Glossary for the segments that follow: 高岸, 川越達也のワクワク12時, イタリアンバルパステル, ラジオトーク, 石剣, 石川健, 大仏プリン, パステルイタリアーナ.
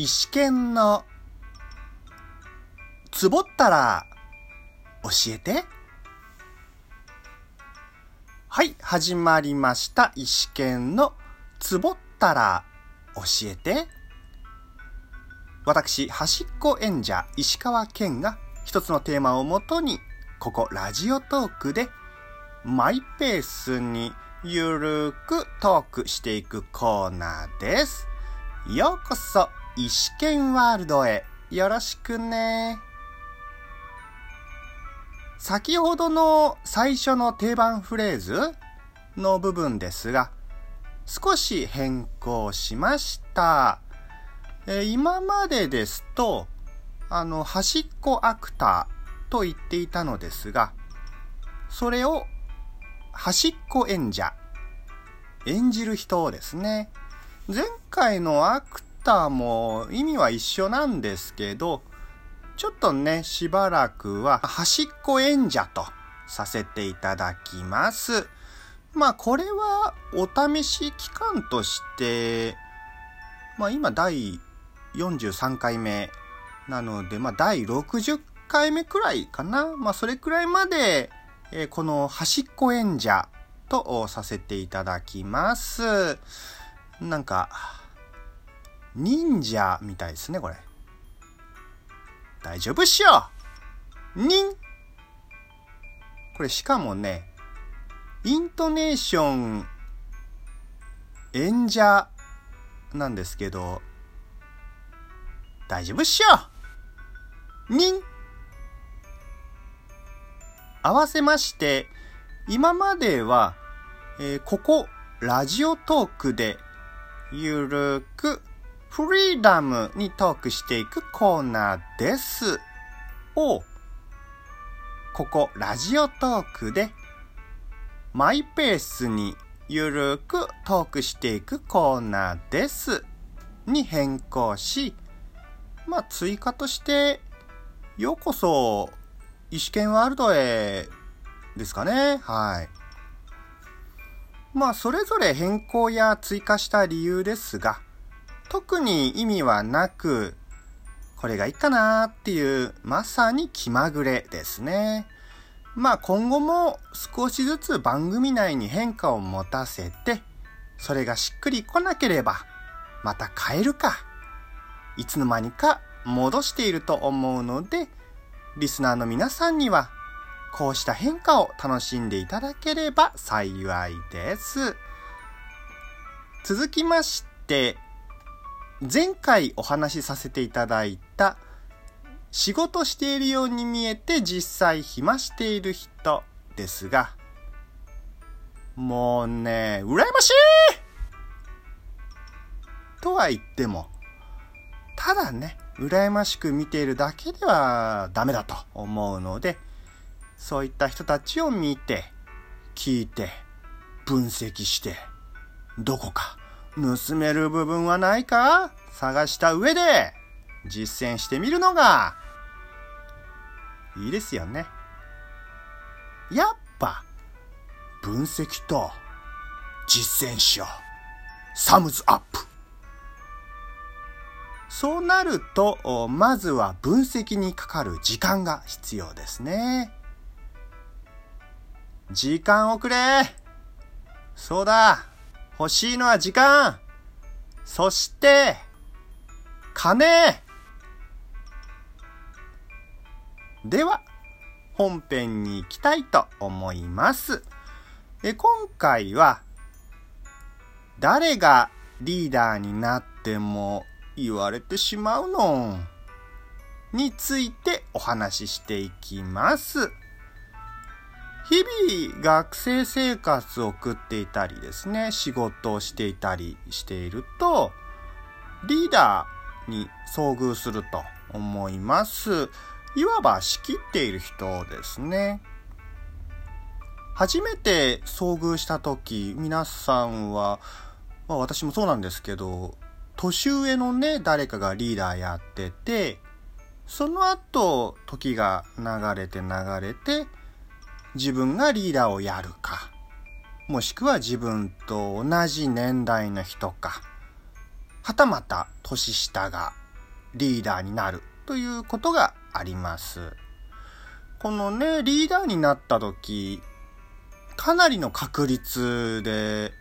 石剣のつぼったら教えて。はい、始まりました。石剣のつぼったら教えて。私、端っこ演者石川健が一つのテーマをもとに、ここラジオトークでマイペースにゆるくトークしていくコーナーです。ようこそ石剣ワールドへよろしくね。先ほどの最初の定番フレーズの部分ですが、少し変更しました。今までですと、端っこアクターと言っていたのですが、それを端っこ演者、演じる人をですね、前回のアクターも意味は一緒なんですけど、ちょっとね、しばらくは端っこ演者とさせていただきます。まあこれはお試し期間として、まあ今第43回目なので、まあ第60回目くらいかな。まあそれくらいまで、この端っこ演者とさせていただきます。なんか、忍者みたいですね、これ。大丈夫っしょ！忍！これしかもね、イントネーション、演者なんですけど、大丈夫っしょ！忍！合わせまして、今までは、ここ、ラジオトークで、ゆるくフリーダムにトークしていくコーナーですを、ここラジオトークでマイペースにゆるくトークしていくコーナーですに変更し、まあ追加としてようこそ石剣ワールドへですかね。はい。まあそれぞれ変更や追加した理由ですが、特に意味はなく、これがいいかなーっていう、まさに気まぐれですね。まあ今後も少しずつ番組内に変化を持たせて、それがしっくりこなければ、また変えるか、いつの間にか戻していると思うので、リスナーの皆さんには、こうした変化を楽しんでいただければ幸いです。続きまして、前回お話しさせていただいた仕事しているように見えて実際暇している人ですが、もうね、羨ましい！とは言っても、ただね、羨ましく見ているだけではダメだと思うので、そういった人たちを見て、聞いて、分析して、どこか盗める部分はないか探した上で実践してみるのがいいですよね。やっぱ分析と実践しよう。サムズアップ。そうなると、まずは分析にかかる時間が必要ですね。時間をくれ。そうだ。欲しいのは時間、そして金。では本編に行きたいと思います。今回は誰がリーダーになっても言われてしまうのについてお話ししていきます。日々学生生活を送っていたりですね、仕事をしていたりしていると、リーダーに遭遇すると思います。いわば仕切っている人ですね。初めて遭遇した時、皆さんは、まあ、私もそうなんですけど、年上のね、誰かがリーダーやってて、その後、時が流れて、自分がリーダーをやるか、もしくは自分と同じ年代の人か、はたまた年下がリーダーになるということがあります。このね、リーダーになった時、かなりの確率で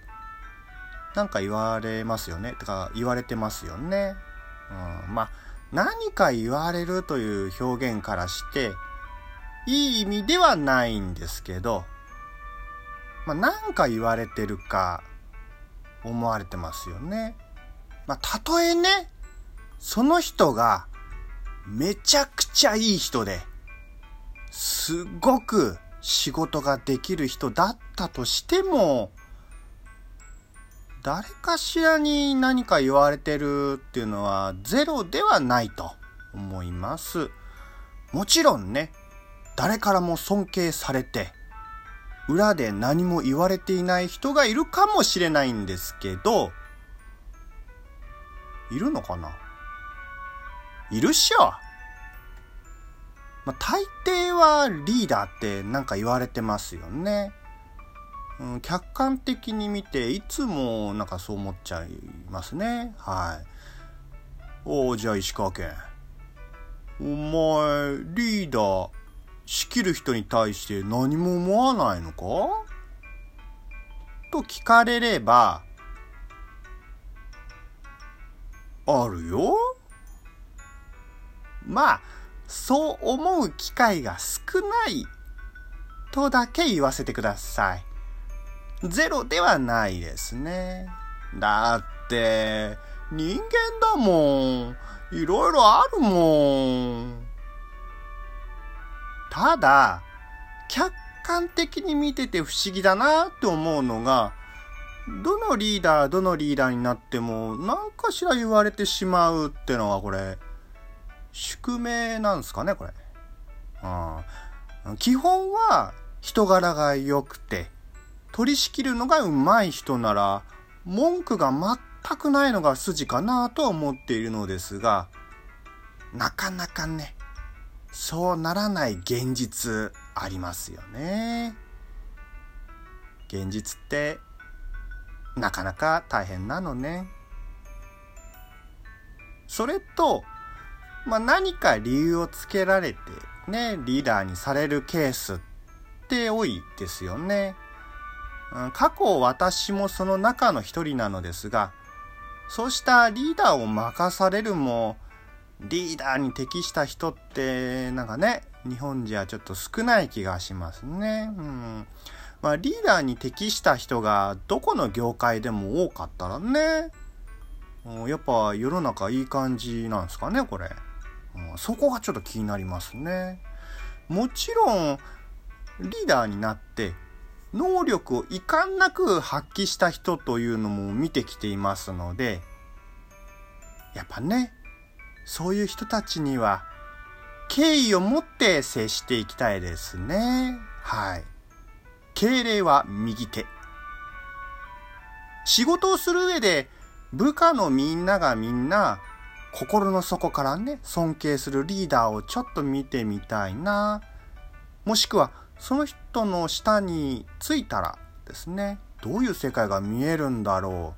なんか言われますよね。てか言われてますよね。まあ何か言われるという表現からしていい意味ではないんですけど、まあ何か言われてるか思われてますよね。まあたとえね、その人がめちゃくちゃいい人で、すごく仕事ができる人だったとしても、誰かしらに何か言われてるっていうのはゼロではないと思います。もちろんね、誰からも尊敬されて、裏で何も言われていない人がいるかもしれないんですけど、いるのかな？いるっしょ。まあ、大抵はリーダーってなんか言われてますよね。客観的に見ていつもなんかそう思っちゃいますね。はい。じゃあ石川県。お前リーダー仕切る人に対して何も思わないのか？と聞かれれば、あるよ。まあそう思う機会が少ないとだけ言わせてください。ゼロではないですね。だって人間だもん。いろいろあるもん。ただ客観的に見てて不思議だなって思うのが、どのリーダーになっても何かしら言われてしまうってのはこれ宿命なんですかね、これ。基本は人柄が良くて取り仕切るのが上手い人なら文句が全くないのが筋かなと思っているのですが、なかなかね、そうならない現実ありますよね。現実ってなかなか大変なのね。それとまあ、何か理由をつけられてね、リーダーにされるケースって多いですよね。過去私もその中の一人なのですが、そうしたリーダーを任されるも、リーダーに適した人ってなんかね、日本じゃちょっと少ない気がしますね。まあ、リーダーに適した人がどこの業界でも多かったらね、やっぱ世の中いい感じなんですかね、これ。そこがちょっと気になりますね。もちろんリーダーになって能力を遺憾なく発揮した人というのも見てきていますので、やっぱね、そういう人たちには敬意を持って接していきたいですね。はい。敬礼は右手。仕事をする上で部下のみんながみんな心の底からね、尊敬するリーダーをちょっと見てみたいな。もしくはその人の下についたらですね、どういう世界が見えるんだろ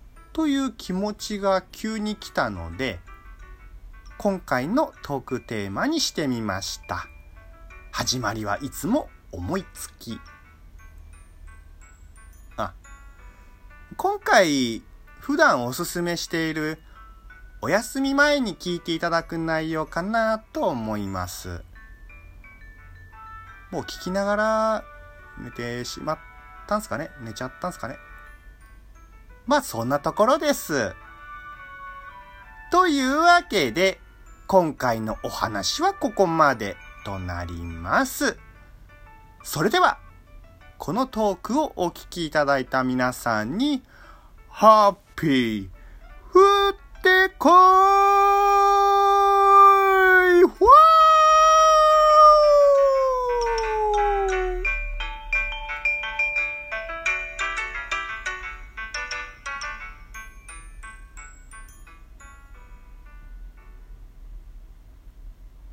うという気持ちが急に来たので、今回のトークテーマにしてみました。始まりはいつも思いつき。今回普段おすすめしているお休み前に聞いていただく内容かなと思います。もう聞きながら寝てしまったんすかね？寝ちゃったんすかね？まあそんなところです。というわけで今回のお話はここまでとなります。それではこのトークをお聞きいただいた皆さんにハッピーふってこー